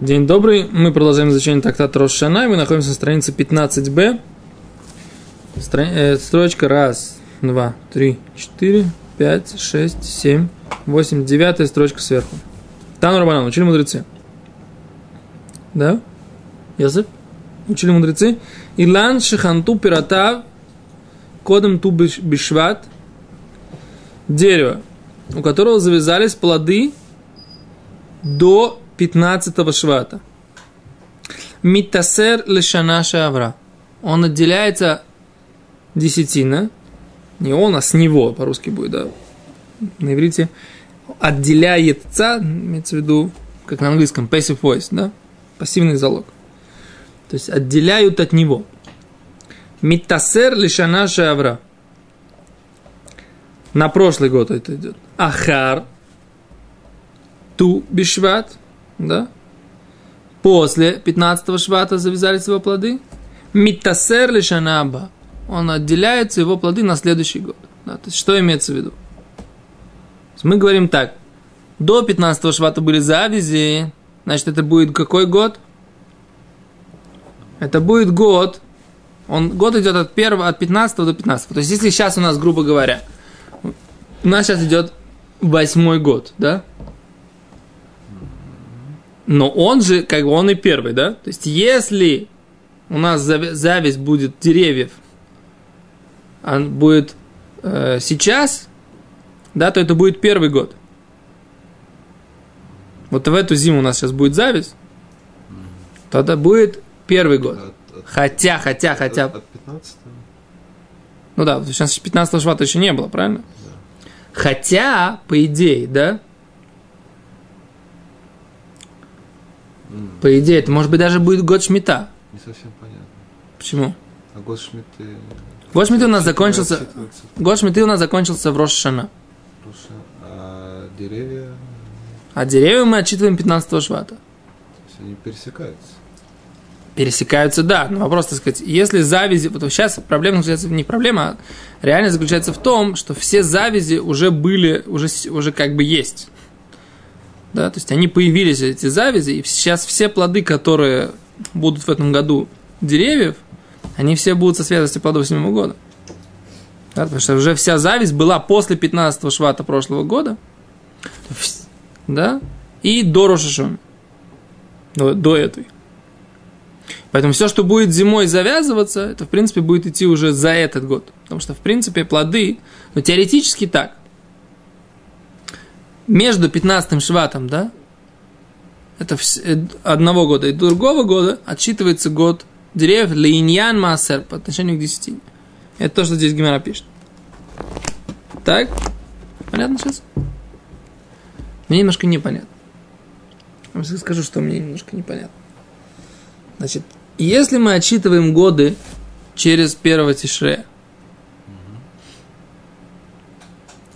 День добрый. Мы продолжаем изучение трактата Рош аШана. Мы находимся на странице 15-«Б». Строчка 1, 2, 3, 4, 5, 6, 7, 8, 9 строчка сверху. Танур Банан. Учили мудрецы. Да? Ясеп? Учили мудрецы. Илан шиханту пиратав кодом ту би-Шват. Дерево, у которого завязались плоды до 15-го швата. Митасер лешана шавра. Он отделяется десятина. Не он, а с него, по-русски будет, да. На иврите. Отделяется, имеется в виду, как на английском, passive voice, да. Пассивный залог. То есть, отделяют от него. Митасер лешана шавра. На прошлый год это идет. Ахар. Ту би-Шват. Да? После 15-го швата завязались его плоды. Митасер лешана аба. Он отделяется, его плоды на следующий год. Да, то есть, что имеется в виду? Мы говорим так. До 15-го швата были завязи. Значит, это будет какой год? Это будет год. Год идет от 15-го до 15-го. То есть, если сейчас у нас, грубо говоря, у нас сейчас идет 8-й год, да? Но он же, как бы, он и первый, да? То есть, если у нас зависть будет деревьев, он будет сейчас, да, то это будет первый год. Вот в эту зиму у нас сейчас будет зависть, тогда будет первый год. Хотя. От 15-го? Ну да, сейчас 15-го швата еще не было, правильно? Да. Хотя, по идее, да? По идее, это, может быть, даже будет год Шмита. Не совсем понятно. Почему? А год Шмиты... Год Шмиты у нас закончился в Рош аШана. А деревья... А деревья мы отчитываем 15-го швата. То есть они пересекаются? Пересекаются, да. Но вопрос, так сказать, если завязи... Вот сейчас проблема заключается... Не проблема, а реально заключается в том, что все завязи уже были, уже как бы есть. Да, то есть они появились, эти завязи, и сейчас все плоды, которые будут в этом году деревьев, они все будут со святостью плодов 7-го года. Да, потому что уже вся зависть была после 15-го швата прошлого года, да, и до Рош аШана, до этой. Поэтому все, что будет зимой завязываться, это, в принципе, будет идти уже за этот год. Потому что, в принципе, плоды, ну, теоретически так. Между 15-м шватом, да, это одного года и другого года отсчитывается год деревьев лейньян маасер по отношению к десятине. Это то, что здесь Гемара пишет. Так, понятно сейчас? Мне немножко непонятно. Я вам скажу, что мне немножко непонятно. Значит, если мы отсчитываем годы через 1-го тишрея,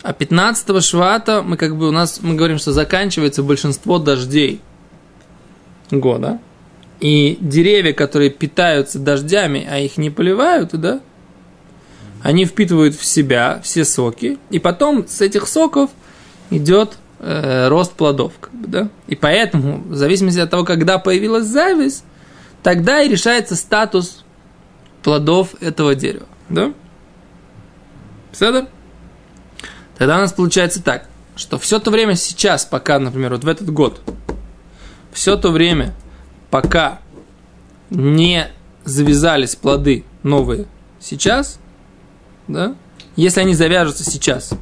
а 15-го швата мы как бы мы говорим, что заканчивается большинство дождей года. И деревья, которые питаются дождями, а их не поливают, да, они впитывают в себя все соки. И потом с этих соков идет рост плодов. Как бы, да? И поэтому, в зависимости от того, когда появилась зависть, тогда и решается статус плодов этого дерева. Да? Пседер? Тогда у нас получается так, что все то время сейчас, пока, например, вот в этот год, все то время, пока не завязались плоды новые сейчас, да, если они завяжутся сейчас,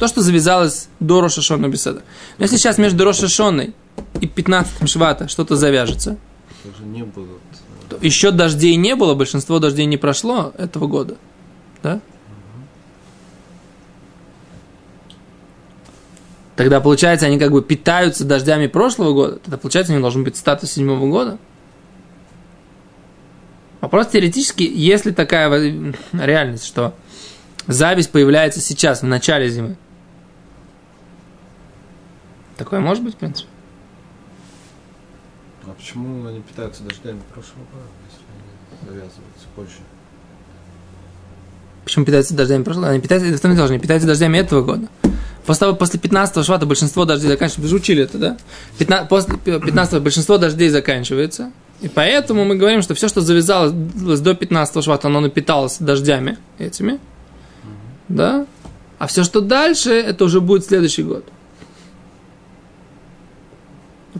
то, что завязалось до Рош аШана беседа. Но если сейчас между Рош аШаной и 15-м швата что-то завяжется, не было. То еще дождей не было, большинство дождей не прошло этого года, да? Тогда, получается, они как бы питаются дождями прошлого года. Тогда, получается, у них должен быть статус 7-го года. Вопрос теоретически, если такая реальность, что зависть появляется сейчас, в начале зимы. Такое может быть, в принципе? А почему они питаются дождями прошлого года, если они завязываются позже? Почему питаются дождями прошлого года? Они питаются дождями этого года. После 15-го швата большинство дождей заканчивается. Вы же учили это, да? После 15-го большинство дождей заканчивается. И поэтому мы говорим, что все, что завязалось до 15-го швата, оно напиталось дождями этими. Да? А все, что дальше, это уже будет следующий год.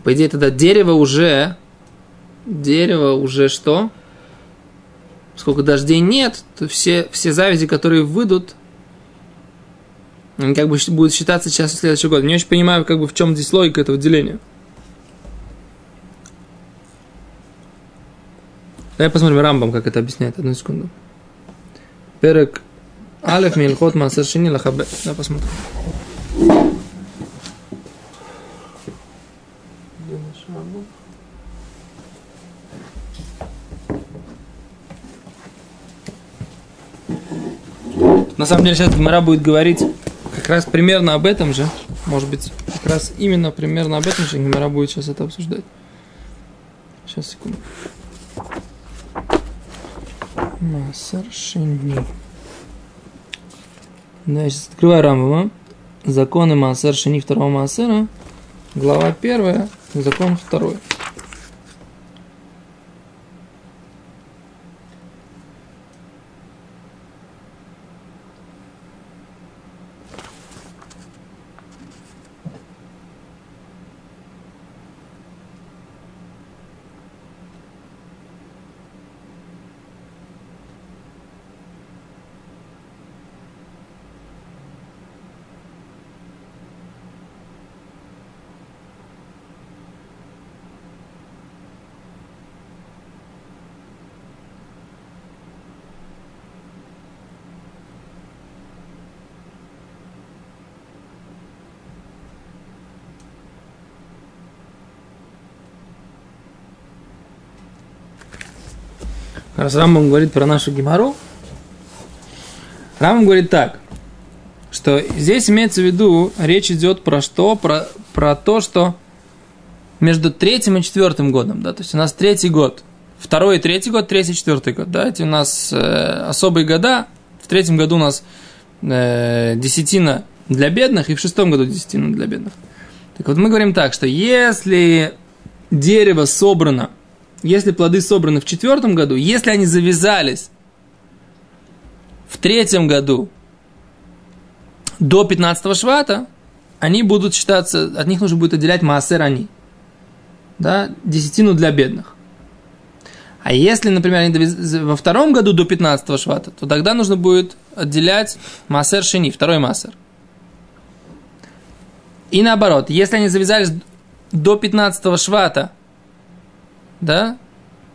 По идее, тогда дерево уже что? Сколько дождей нет, то все завязи, которые выйдут, они как бы будут считаться сейчас в следующий год. Не очень понимаю, как бы в чем здесь логика этого деления. Давай посмотрим Рамбам, как это объясняет. Одну секунду. Перек Алеф Минхот Маасер Шени Лахабе. Давай посмотрим. На самом деле сейчас Гемара будет говорить как раз примерно об этом же. Может быть, как раз именно примерно об этом же Гемара будет сейчас это обсуждать. Сейчас, секунду. Маасер Шени. Да, я сейчас открываю Рамбама. Законы Маасер Шени второго Маасера. Глава 1, закон 2. Раз Рамбам говорит про нашу Гемару, Рамбам говорит так, что здесь имеется в виду, речь идет про что? Про то, что между 3-м и 4-м годом, да, то есть у нас 3-й год, 2-й и 3-й год, 3-й и 4-й год, да, эти у нас особые года, в 3-м году у нас десятина для бедных, и в 6-м году десятина для бедных. Так вот мы говорим так, что если дерево собрано, если плоды собраны в 4-м году, если они завязались в 3-м году до 15-го швата, они будут считаться, от них нужно будет отделять маасер ани, да, десятину для бедных. А если, например, они во 2-м году до 15-го швата, то тогда нужно будет отделять маасер шени, второй маасер. И наоборот, если они завязались до 15-го швата, да,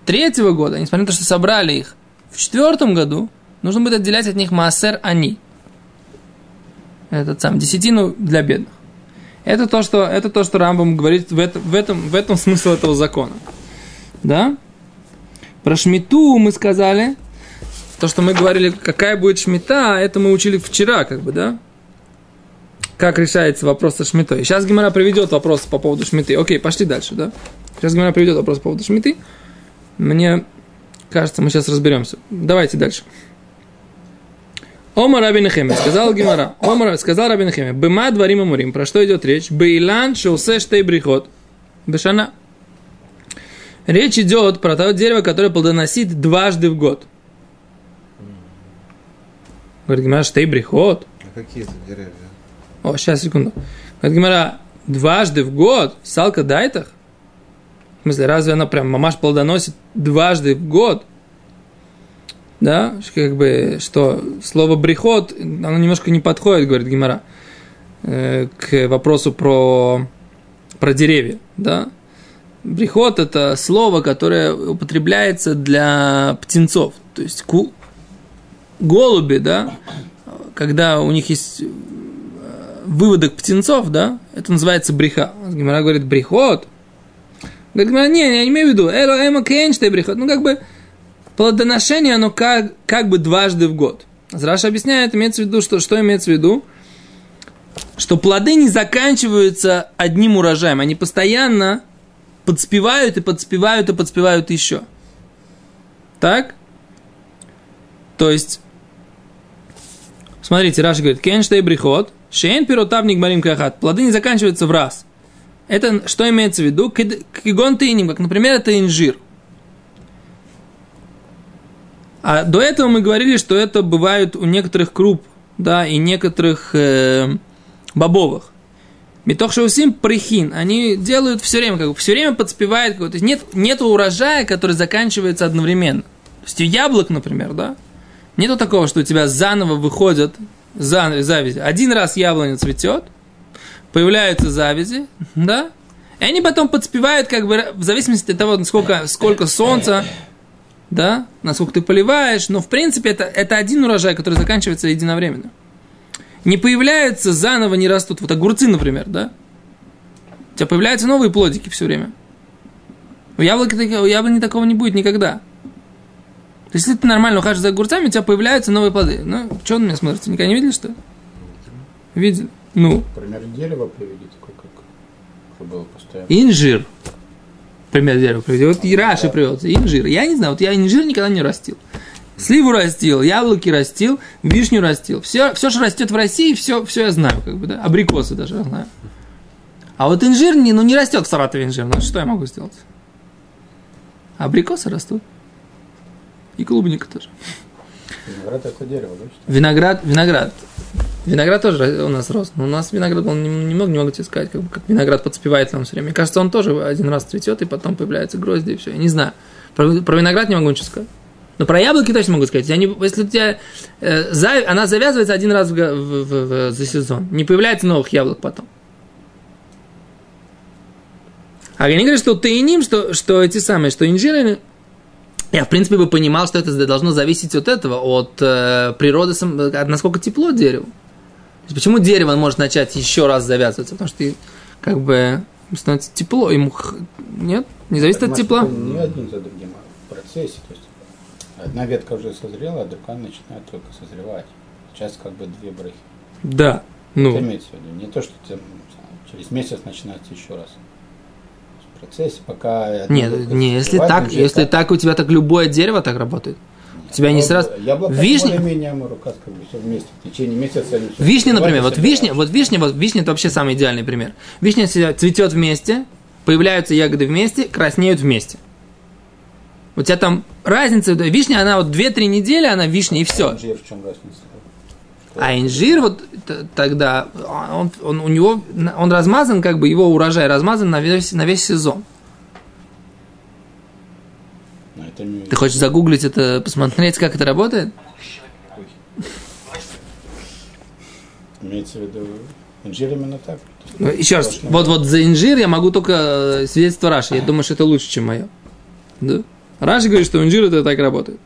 3-го года, несмотря на то, что собрали их в 4-м году, нужно будет отделять от них маасер ани, этот сам, десятину для бедных. Это то, что Рамбам говорит в этом смысл этого закона. Да? Про шмиту мы сказали, то, что мы говорили, какая будет шмита, это мы учили вчера, как бы, да? Как решается вопрос со шмитой. Сейчас Гемара приведет вопрос по поводу шмиты. Окей, пошли дальше, да? Сейчас Гемара приведет вопрос по поводу шмиты. Мне кажется, мы сейчас разберемся. Давайте дальше. Омар Рабин Хеме, сказал Гемара. Омар сказал Рабин Хеме. Быма дворим амурим. Про что идет речь? Бейлан шоусе штей брихот. Бешана. Речь идет про то дерево, которое плодоносит дважды в год. Говорит Гемара, штей брихот. А какие это деревья? О, сейчас, секунду. Говорит Гемара, дважды в год салка дайтах? В смысле, разве она прям мамаш плодоносит дважды в год? Да? Как бы, что слово брихот, оно немножко не подходит, говорит Гемара, к вопросу про деревья, да? Брихот – это слово, которое употребляется для птенцов, то есть голуби, да? Когда у них есть выводок птенцов, да, это называется бриха. Гемара говорит, брихот. Говорит, Гемара, не, я не имею в виду, эро эма кенштей брихот. Ну, как бы, плодоношение, оно как бы дважды в год. Раша объясняет, имеется в виду, что имеется в виду? Что плоды не заканчиваются одним урожаем, они постоянно подспевают и подспевают и подспевают еще. Так? То есть, смотрите, Раша говорит, кенштей брихот. Шеен пиротав нигмарим кахат. Плоды не заканчиваются в раз. Это что имеется в виду? Кигон тейним, как, например, это инжир. А до этого мы говорили, что это бывает у некоторых круп, да, и некоторых бобовых. Метохшеусим прихин. Они делают все время, как бы, все время подспевают. То есть нет урожая, который заканчивается одновременно. То есть у яблок, например, да, нету такого, что у тебя заново выходят завязи. Один раз яблоня цветет, появляются завязи, да, и они потом подспевают, как бы, в зависимости от того, сколько солнца, да, насколько ты поливаешь, но в принципе это один урожай, который заканчивается единовременно. Не появляются заново, не растут. Вот огурцы, например, да? У тебя появляются новые плодики все время. У яблони такого не будет никогда. То есть, если ты нормально ухаживаешь за огурцами, у тебя появляются новые плоды. Ну, что вы на меня смотрите? Никогда не видели, что ли? Видели? Ну. Пример дерева приведи, такой, как было постоянно. Инжир. Пример дерева приведи. Вот и Раши привел. Инжир. Я не знаю, вот я инжир никогда не растил. Сливу растил, яблоки растил, вишню растил. Все, что растет в России, все я знаю, как бы, да? Абрикосы даже я знаю. А вот инжир не растет в Саратове инжир. Ну, что я могу сделать? Абрикосы растут. И клубника тоже. Виноград – это дерево, да? Виноград тоже у нас рос. Но у нас виноград, он немного, не могу тебе сказать, как виноград подспевает нам все время. Мне кажется, он тоже один раз цветет, и потом появляется грозди, и все. Я не знаю. Про виноград не могу ничего сказать. Но про яблоки точно могу сказать. Если у тебя она завязывается один раз за сезон, не появляется новых яблок потом. А они говорят, что тейним, что эти самые, что инжиры. Я, в принципе, бы понимал, что это должно зависеть от этого, от природы, от насколько тепло дереву. Почему дерево может начать еще раз завязываться? Потому что ты, как бы, становится тепло. Ему нет, не зависит от тепла. Не один за другим, а в процессе, то есть. Одна ветка уже созрела, а другая начинает только созревать. Сейчас как бы две брыхи. Да. Ну. Это имеется в виду. Не то, что через месяц начинается еще раз. В процессе пока... Нет, если так, у тебя так любое дерево так работает. Нет, у тебя не сразу... Яблоко более-менее рука как бы все вместе. В течение месяца... Вишня, например. Вишня – это вообще самый идеальный пример. Вишня цветет вместе, появляются ягоды вместе, краснеют вместе. У тебя там разница, вишня, она вот 2-3 недели, она вишня, и все. А инжир в чем разница? А инжир вот тогда, он у него, он размазан, как бы его урожай размазан на весь сезон. Ты хочешь загуглить это, посмотреть, как это работает? Имеется в виду, инжир именно так. Еще раз, вот за инжир я могу только свидетельство Раши, я думаю, что это лучше, чем мое. Да? Раши говорит, что инжир это так работает.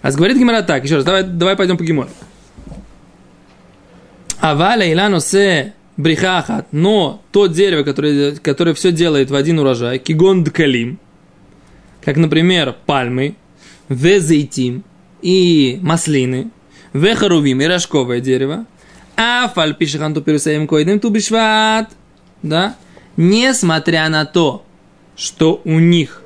А говорит Гемара так, еще раз, давай пойдем по Гемаре. Аваля иланосе брихахат, но то дерево, которое все делает в один урожай, кигон дкалим, как, например, пальмы, везейтим и маслины, вехарувим и рожковое дерево, афаль пишеханту перусаим койдем ту би-Шват, да, несмотря на то, что у них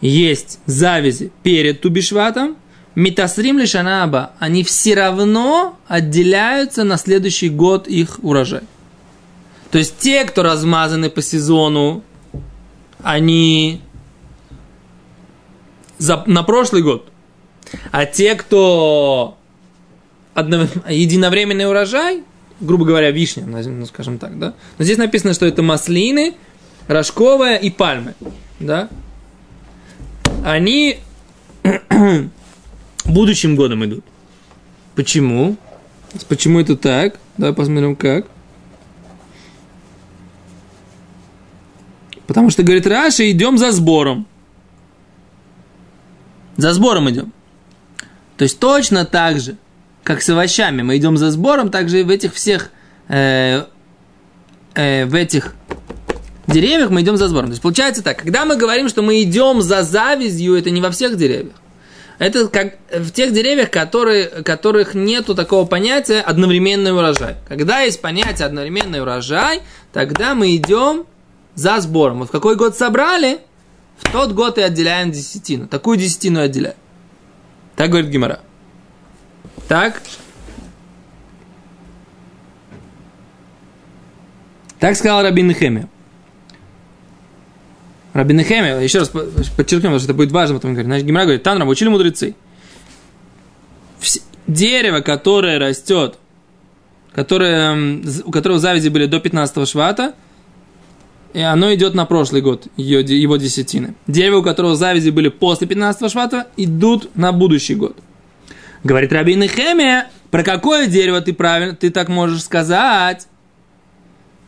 есть завязи перед Ту би-Шватом, метасрим лишана аба, они все равно отделяются на следующий год их урожай. То есть те, кто размазаны по сезону, они на прошлый год. А те, кто единовременный урожай, грубо говоря, вишня, ну, скажем так, да. Но здесь написано, что это маслины, рожковая и пальмы, да. Они будущим годом идут. Почему? Почему это так? Давай посмотрим, как. Потому что, говорит Раши, идем за сбором. За сбором идем. То есть точно так же, как с овощами мы идем за сбором, так же и в этих всех в этих деревьях мы идем за сбором. То есть получается так, когда мы говорим, что мы идем за завязью, это не во всех деревьях. Это как в тех деревьях, которых нету такого понятия одновременный урожай. Когда есть понятие одновременный урожай, тогда мы идем за сбором. Вот в какой год собрали, в тот год и отделяем десятину. Такую десятину отделяем. Так говорит Гемара. Так. Так сказал Рабин Хеме. Рабин Хеме, еще раз подчеркнем, потому что это будет важно, потом говорит. Значит, Гемара говорит, Танра учили мудрецы. Дерево, которое растет, у которого завязи были до 15-го швата, и оно идет на прошлый год, его десятины. Дерево, у которого завязи были после 15-го швата, идут на будущий год. Говорит Рабби Нехемия, про какое дерево ты правильно, ты так можешь сказать?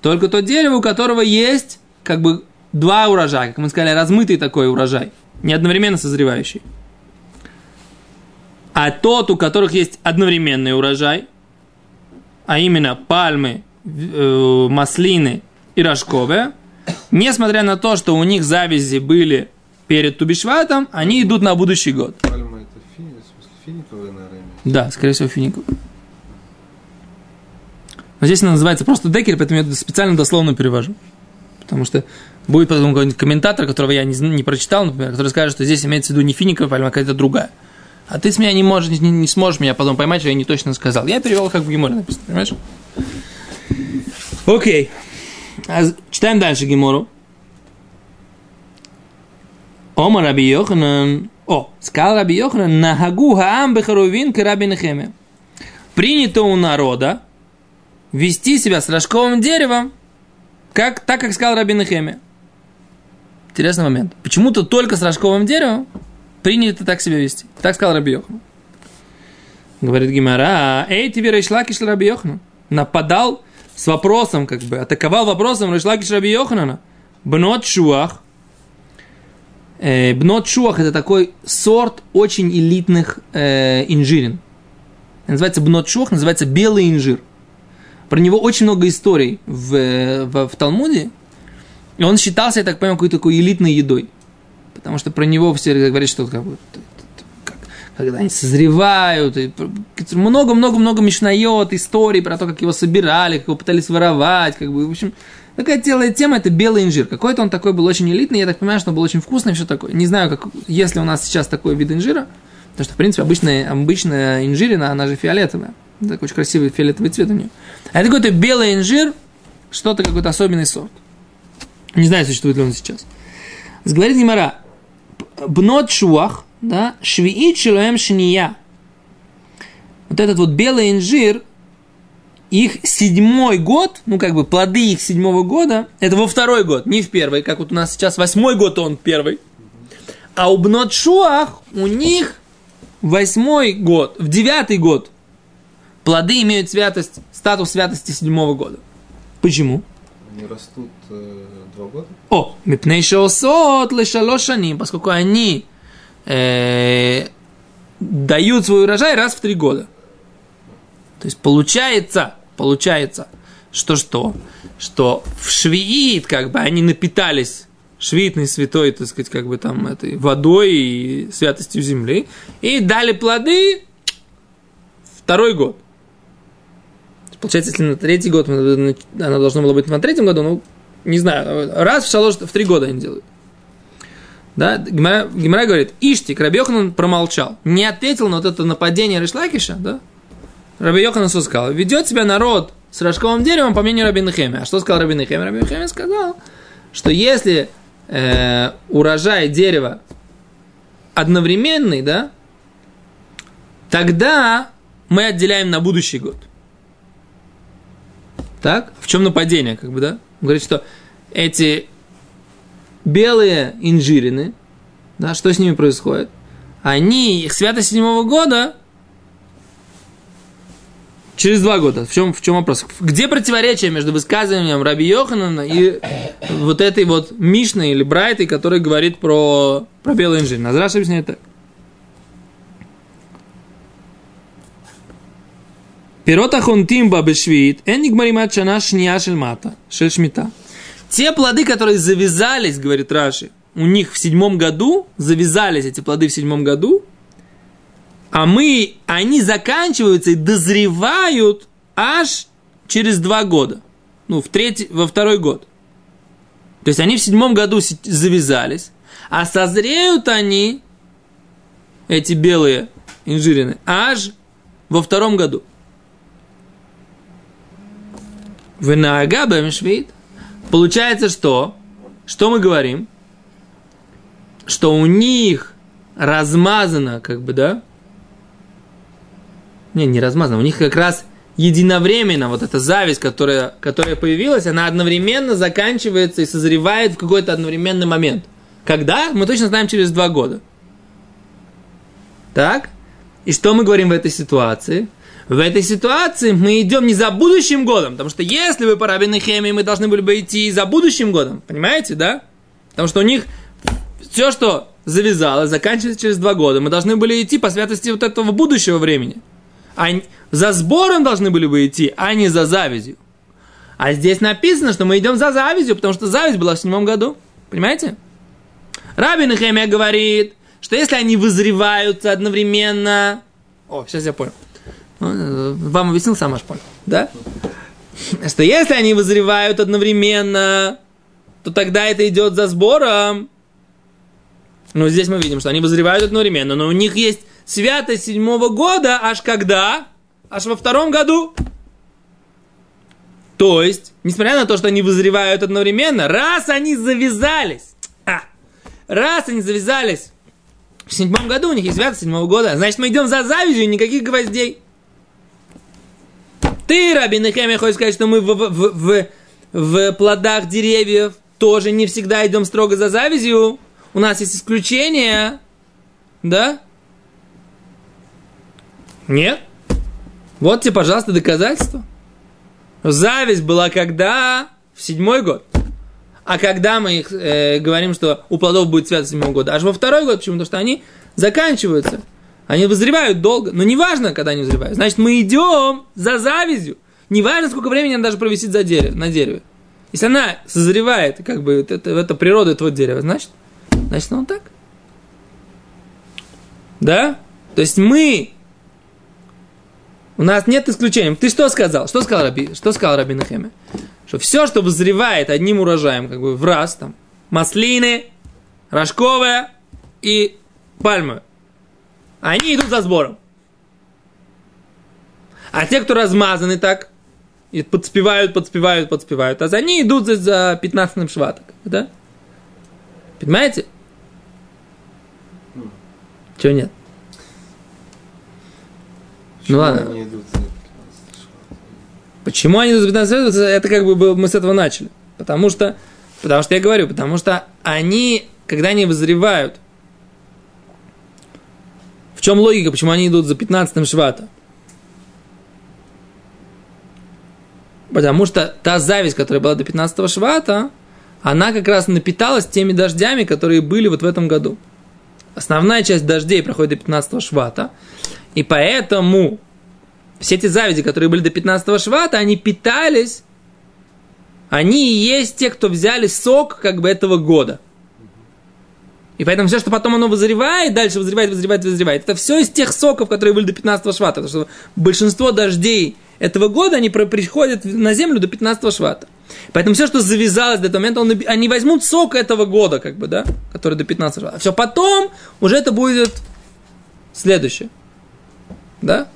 Только то дерево, у которого есть как бы два урожая, как мы сказали, размытый такой урожай, не одновременно созревающий. А тот, у которых есть одновременный урожай, а именно пальмы, маслины и рожковые, несмотря на то, что у них завязи были перед Ту би-Шватом, они идут на будущий год. Пальма это финиковая, наверное? Да, скорее всего, финиковая. Но здесь она называется просто декер, поэтому я специально дословно перевожу. Потому что будет потом какой-нибудь комментатор, которого я не прочитал, например, который скажет, что здесь имеется в виду не финиковая пальма, а какая-то другая. А ты с меня не сможешь меня потом поймать, что я не точно сказал. Я перевел, как в Геморе написано, понимаешь? Окей. Читаем дальше Гемору. Омар Раби Йоханан. Сказал Раби Йоханан. Нагагу хаам бехарувин к Раби Нехеме. Принято у народа вести себя с рожковым деревом, так как сказал Раби Нехеме. Интересный момент. Почему-то только с рожковым деревом принято так себя вести. Так сказал Раби Йоханан. Говорит Гемара. Эй, тебе Реш Лакиш Раби Йоханан. Нападал с вопросом, как бы, атаковал вопросом Реш Лакиш Раби Йоханана. Бнот Шуах. Бнот Шуах – это такой сорт очень элитных инжирин. Называется Бнот Шуах, называется белый инжир. Про него очень много историй в Талмуде. И он считался, я так понимаю, какой-то такой элитной едой. Потому что про него все говорят, что как бы, когда они созревают, и много-много-много мишнает, историй про то, как его собирали, как его пытались воровать, как бы, в общем, такая целая тема, это белый инжир. Какой-то он такой был очень элитный, я так понимаю, что он был очень вкусный, все такое. Не знаю, как, если у нас сейчас такой вид инжира, потому что, в принципе, обычная инжирина, она же фиолетовая, такой очень красивый фиолетовый цвет у нее. А это какой-то белый инжир, что-то какой-то особенный сорт. Не знаю, существует ли он сейчас. Говорит Гемара, Бнот Шуах, да, швиит шилоэм шния. Вот этот вот белый инжир, их седьмой год, ну как бы плоды их седьмого года, это во второй год, не в первый, как вот у нас сейчас восьмой год, он первый. А у Бнот Шуах у них в девятый год плоды имеют святость, статус святости седьмого года. Почему? Они растут 2 года. Мипней шеосот лешалош шаним, поскольку они дают свой урожай раз в 3 года. То есть получается, что в швиит, как бы, они напитались швиитной святой, так сказать, как бы там этой водой и святостью земли, и дали плоды 2 год. Получается, если на 3-й год, она должна была быть на 3-м году, ну, не знаю, раз в 3 года они делают. Да, Гемара говорит, Иштик, Раби Йоханан промолчал, не ответил на вот это нападение Реш Лакиша, да? Раби Йоханан что сказал? Ведет себя народ с рожковым деревом, по мнению Раби Нехемия. А что сказал Раби Нехемия? Раби Нехемия сказал, что если урожай дерева одновременный, да, тогда мы отделяем на будущий год. Так? В чем нападение, как бы, да? Он говорит, что эти белые инжирины, да, что с ними происходит? Их святость 7-го года через 2 года. В чем вопрос? Где противоречие между высказыванием Раби Йоханана и вот этой вот Мишной или Брайтой, которая говорит про белые инжирины? Раши объясняет так. Пирота хунтимба бешвиит, энигмаримат шана шния шельмата, шель шмита. Те плоды, которые завязались, говорит Раши, у них в 7-м году, завязались эти плоды в 7-м году, они заканчиваются и дозревают аж через 2 года, ну, во 2-й год. То есть они в 7-м году завязались, а созреют они, эти белые инжирины, аж во 2-м году. Венаага бэм швейт. Получается, что мы говорим? Что у них размазано, как бы, да? Не размазано. У них как раз единовременно вот эта зависть, которая появилась, она одновременно заканчивается и созревает в какой-то одновременный момент. Когда? Мы точно знаем, через 2 года. Так? И что мы говорим в этой ситуации? В этой ситуации мы идем не за будущим годом, потому что если вы по Рабину Хеме, мы должны были бы идти за будущим годом, понимаете, да? Потому что у них все, что завязалось, заканчивается через 2 года. Мы должны были идти по святости вот этого будущего времени. А за сбором должны были бы идти, а не за завязью. А здесь написано, что мы идем за завязью, потому что зависть была в 7-м году. Понимаете? Рабби Нехемия говорит, что если они вызреваются одновременно... О, сейчас я понял. Вам объяснил, сам аж понял, да? Что если они вызревают одновременно, то тогда это идет за сбором. Ну, здесь мы видим, что они вызревают одновременно, но у них есть святость 7-го года, аж когда? Аж во 2-м году. То есть, несмотря на то, что они вызревают одновременно, раз они завязались в 7-м году, у них есть святость 7-го года, значит, мы идем за завязью и никаких гвоздей. Ты, Рабби Нехемия, хочешь сказать, что мы в плодах деревьев тоже не всегда идем строго за завязью? У нас есть исключения, да? Нет? Вот тебе, пожалуйста, доказательства. Зависть была когда? В 7-й год. А когда мы их говорим, что у плодов будет святость 7-го года? Аж во 2-й год. Почему? Потому что они заканчиваются. Они вызревают долго, но неважно, когда они вызревают. Значит, мы идем за завязью. Неважно, сколько времени она даже провисит на дереве. Если она созревает, как бы, это природа этого дерева, значит, оно так. Да? То есть у нас нет исключений. Ты что сказал? Что сказал Рабби Нехемия? Что все, что вызревает одним урожаем, как бы в раз, там, маслины, рожковая и пальмы, они идут за сбором. А те, кто размазаны так, и подспевают, а они идут за 15-м шватом, да? Понимаете? Чего нет? Почему, ну ладно. Они идут за 15-м шватом? Почему они идут за 15-м шватом? Это как бы мы с этого начали. Потому что я говорю, потому что они, когда они вызревают, в чем логика, почему они идут за 15-м швата? Потому что та зависть, которая была до 15-го швата, она как раз напиталась теми дождями, которые были вот в этом году. Основная часть дождей проходит до 15-го швата, и поэтому все эти завиди, которые были до 15-го швата, они питались, они и есть те, кто взяли сок как бы этого года. И поэтому все, что потом оно вызревает, дальше вызревает, это все из тех соков, которые были до 15-го швата. Потому что большинство дождей этого года, они приходят на землю до 15-го швата. Поэтому все, что завязалось до этого момента, они возьмут сок этого года, как бы, да, который до 15-го швата. А все потом уже это будет следующее. Да?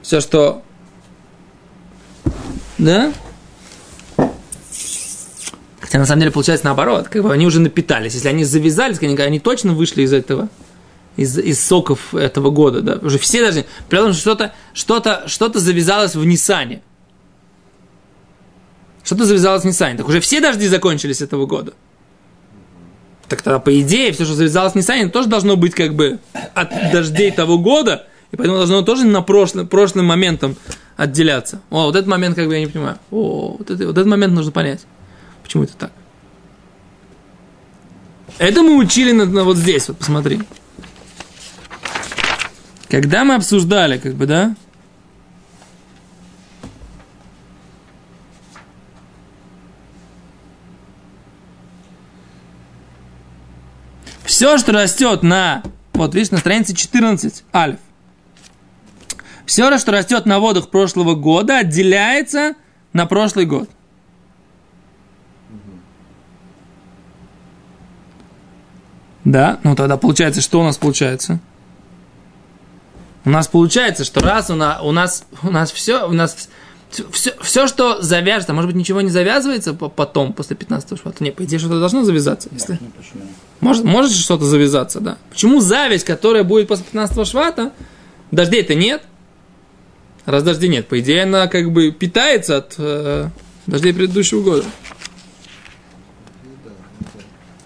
Все, что... Да? Хотя, на самом деле, получается наоборот. Как бы они уже напитались. Если они завязались, они точно вышли из этого, из соков этого года. Да? Уже все должны... Потому что что-то завязалось в Ниссане. Так уже все дожди закончились этого года. Так тогда, по идее, все, что завязалось в Ниссане, тоже должно быть как бы от дождей того года. И поэтому должно тоже на прошлым моментом отделяться. О, вот этот момент, как бы, я не понимаю. О, вот этот момент нужно понять. Почему это так? Это мы учили вот здесь, вот посмотри. Когда мы обсуждали, как бы, да? Все, что растет вот видишь, на странице 14, альф. Все, что растет на водах прошлого года, отделяется на прошлый год. Да, ну тогда получается, что у нас получается? У нас получается, что раз у нас все, у нас Все, что завяжется, может быть, ничего не завязывается потом, после 15-го швата? Нет, по идее, что-то должно завязаться. Если... Нет, почему? Может что-то завязаться, да. Почему зависть, которая будет после 15-го швата, дождей-то нет? Раз дождей нет, по идее, она как бы питается от дождей предыдущего года.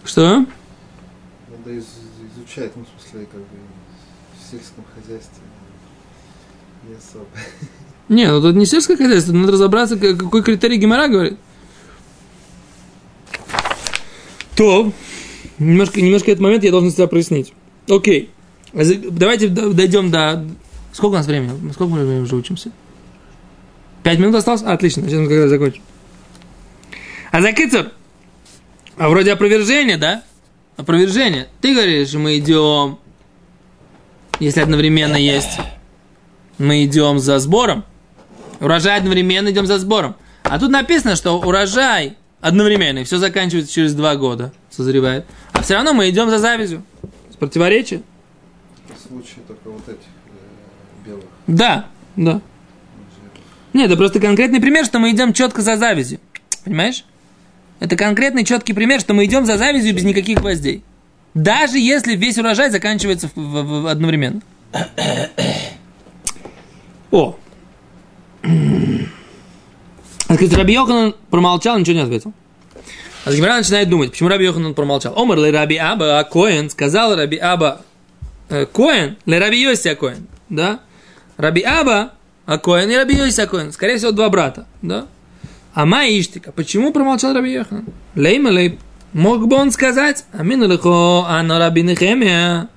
Что? Надо изучать, ну, в смысле, как бы, в сельском хозяйстве не особо. Не, ну тут не сельское хозяйство, надо разобраться, какой критерий Гемара говорит. То, немножко этот момент я должен себя прояснить. Окей, давайте дойдем до... Сколько у нас времени? Сколько мы уже учимся? 5 минут осталось? Отлично, сейчас мы как раз закончим. А за кицур, а вроде опровержение, да? Опровержение. Ты говоришь, мы идем, если одновременно есть, мы идем за сбором. Урожай одновременно, идем за сбором. А тут написано, что урожай одновременный, все заканчивается через 2 года, созревает. А все равно мы идем за завязью. Противоречие? В случае только вот этих белых. Да, да. Нет, это просто конкретный пример, что мы идем четко за завязью. Понимаешь? Это конкретный четкий пример, что мы идем за завязью без никаких гвоздей. Даже если весь урожай заканчивается одновременно. О! Раби Йоханан промолчал, ничего не ответил. А Гемара начинает думать, почему Раби Йоханан промолчал. Омар ле Раби аба акоэн, сказал Раби аба акоэн, ле Раби Йоси акоэн, да? Раби аба акоэн и Раби Йоси акоэн, скорее всего, 2 брата, да? А май иштика. Почему промолчал Раби Йоханан? Лейма лей. Мог бы он сказать? Амин лехо, ано Рабби Нехемия.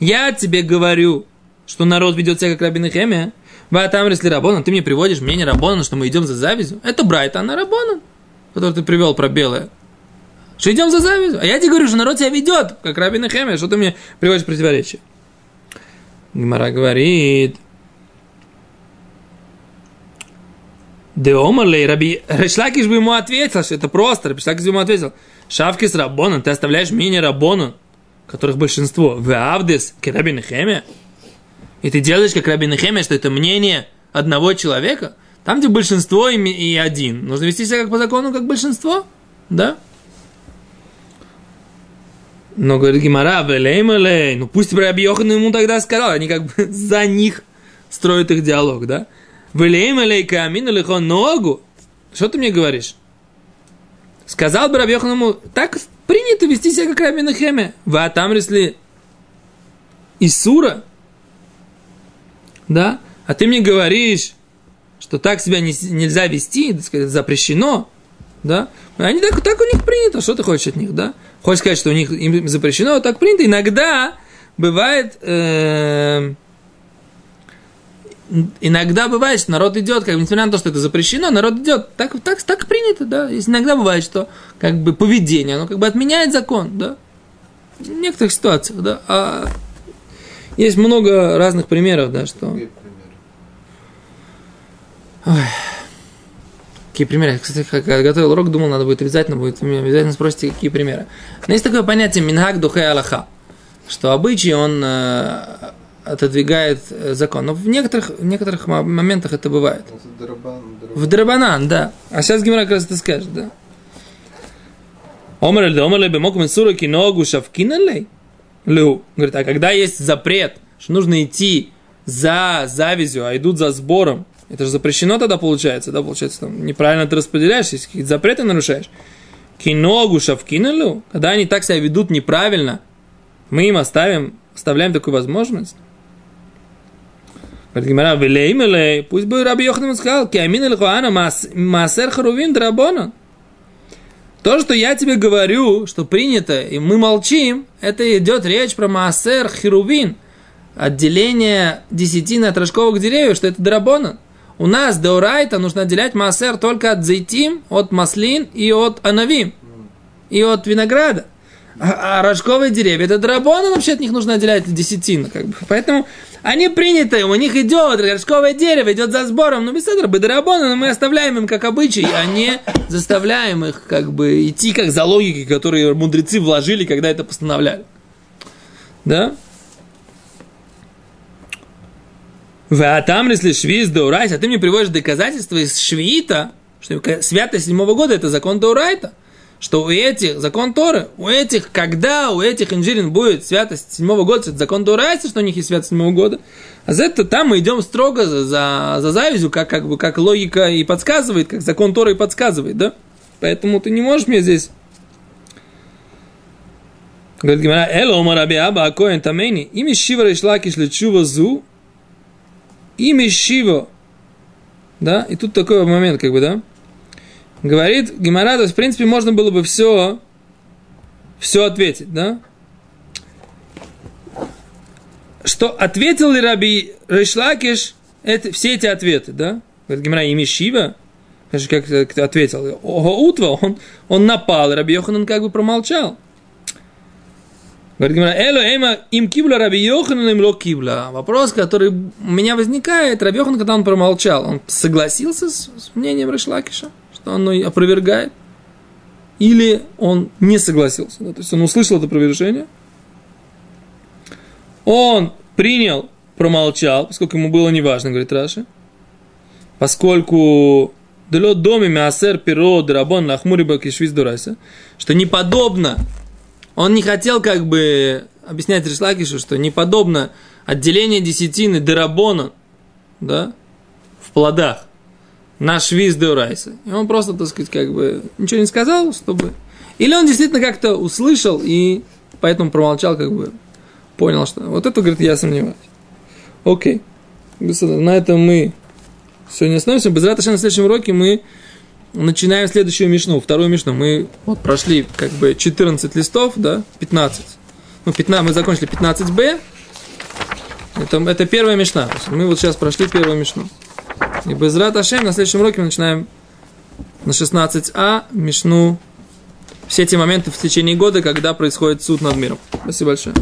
Я тебе говорю, что народ ведет себя как Рабби Нехемия. Ва там ресли рабонан. Ты мне приводишь мнение рабонан, что мы идем за завязью. Это брайт, ано рабонан, который ты привел про белое. Что идем за завязью? А я тебе говорю, что народ себя ведет как Рабби Нехемия. Что ты мне приводишь противоречие? Гемара говорит... Де омарлей, Раби Реш Лакиш бы ему ответил, что это просто, Реш Лакиш бы ему ответил. Шавки с рабоном, ты оставляешь мнение рабону, которых большинство. Веавдес, как Рабби Нехемия. И ты делаешь, как Рабби Нехемия, что это мнение одного человека. Там, где большинство и один. Нужно вести себя как по закону, как большинство. Да? Но, говорит Гемара, велей-малей. Ну, пусть Раби Йоханан ему тогда сказал. Они как бы за них строят их диалог, да? Что ты мне говоришь? Сказал бы Раби Йоханан ему, так принято вести себя, как Рабби Нехемия. Вы отамрисли Исура? Да? А ты мне говоришь, что так себя нельзя вести, так сказать, запрещено. Да? Они так у них принято. Что ты хочешь от них? Да? Хочешь сказать, что у них им запрещено, так принято. Иногда бывает, что народ идет, как бы, несмотря на то, что это запрещено, народ идет, так принято, да. Если иногда бывает, что как бы поведение, оно как бы отменяет закон, да. В некоторых ситуациях, да. А есть много разных примеров, да, что... Какие примеры? Какие примеры? Я, кстати, когда готовил урок, думал, надо будет, обязательно спросите, какие примеры. Но есть такое понятие «минхак духе алаха», что обычай, он... отодвигает закон. Но в некоторых моментах это бывает. В Драбанан, да. А сейчас Гемара как раз это скажет, да. Говорит, а когда есть запрет, что нужно идти за завязью, а идут за сбором, это же запрещено тогда получается, да, получается, там неправильно ты распределяешь, если какие-то запреты нарушаешь. Киногу шавкинелю, когда они так себя ведут неправильно, мы им оставляем такую возможность. Говорит Гемара, велей-мелей, пусть бы Раби Йоханан сказал, киамин эль-хуана маасер харувин драбонан. То, что я тебе говорю, что принято, и мы молчим, это идет речь про маасер харувин, отделение десятины от рожковых деревьев, что это драбонан. У нас до урайта нужно отделять маасер только от зейтим, от маслин и от анавим, и от винограда. А рожковые деревья, это драбоны, вообще от них нужно отделять десятину, как бы. Поэтому они приняты, у них идет рожковое дерево, идет за сбором, но без этого драбоны, но мы оставляем им как обычай, а не заставляем их как бы идти как за логикой, которые мудрецы вложили, когда это постановляли. Да? А ты мне приводишь доказательства из Швиита, что святость седьмого года – это закон Даурайта, что у этих, закон Торы, когда у этих инжирин будет святость седьмого года, это закон Даурайта, что у них есть святость седьмого года, а за это там мы идем строго за завязью, как логика и подсказывает, как закон Торы и подсказывает, да? Поэтому ты не можешь мне здесь... Говорит Гемара, «Эло ма раби аба акоэн тамени, ими шива реш лакиш лечува зу, ими шива». Да, и тут такой момент, да. Говорит Гемара, то есть, в принципе, можно было бы все ответить, да. Что ответил ли раби Реш Лакиш все эти ответы, да? Говорит Гемара, ими шива. Как ответил? Утва, он напал, раби Йоханан промолчал. Говорит Гемара, «Эло эйма им кибла раби Йоханан им ло кибла». Вопрос, который у меня возникает, раби Йоханан, когда он промолчал, он согласился с мнением Реш Лакиша, что он опровергает, или он не согласился, да? То есть он услышал это опровержение, он принял, промолчал, поскольку ему было неважно, говорит Раши, поскольку... что неподобно, он не хотел объяснять Реш Лакишу, что неподобно отделение десятины дерабона, да, в плодах на швиз дорайса. И он просто, так сказать, ничего не сказал, чтобы... Или он действительно как-то услышал и поэтому промолчал, понял, что... Вот это, говорит, я сомневаюсь. Окей. На этом мы... Сегодня остановимся. Без раташи на следующем уроке мы начинаем следующую мишну, вторую мишну. Мы вот прошли 14 листов, да, 15. Мы закончили 15-б. Это первая мишна. Мы вот сейчас прошли первую мишну. И без раташи на следующем уроке мы начинаем на 16а мишну. Все те моменты в течение года, когда происходит суд над миром. Спасибо большое.